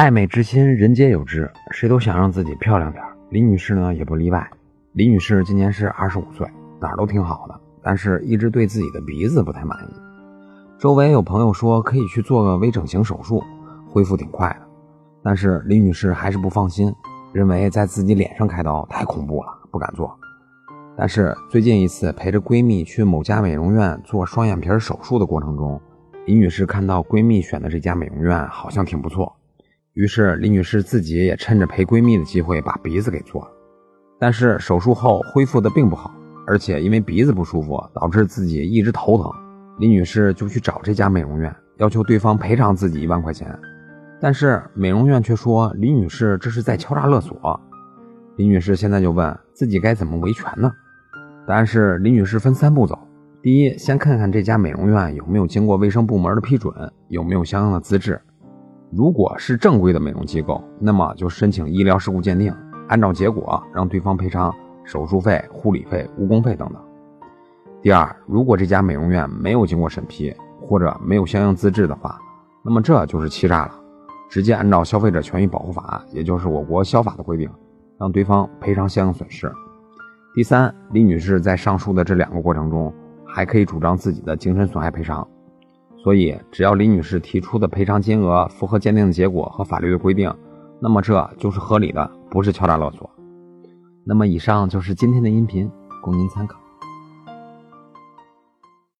爱美之心，人皆有之，谁都想让自己漂亮点。李女士呢，也不例外。李女士今年是25岁，哪儿都挺好的，但是一直对自己的鼻子不太满意。周围有朋友说可以去做个微整形手术，恢复挺快的，但是李女士还是不放心，认为在自己脸上开刀太恐怖了，不敢做。但是最近一次陪着闺蜜去某家美容院做双眼皮手术的过程中，李女士看到闺蜜选的这家美容院好像挺不错，于是李女士自己也趁着陪闺蜜的机会把鼻子给做了。但是手术后恢复的并不好，而且因为鼻子不舒服导致自己一直头疼，李女士就去找这家美容院，要求对方赔偿自己1万块钱。但是美容院却说李女士这是在敲诈勒索。李女士现在就问自己该怎么维权呢？答案是李女士分3步走。第一，先看看这家美容院有没有经过卫生部门的批准，有没有相应的资质。如果是正规的美容机构，那么就申请医疗事故鉴定，按照结果让对方赔偿手术费、护理费、误工费等等。第二，如果这家美容院没有经过审批或者没有相应资质的话，那么这就是欺诈了，直接按照消费者权益保护法，也就是我国消法的规定，让对方赔偿相应损失。第三，李女士在上述的这2个过程中还可以主张自己的精神损害赔偿，所以只要李女士提出的赔偿金额符合鉴定的结果和法律的规定，那么这就是合理的，不是敲诈勒索。那么以上就是今天的音频，供您参考。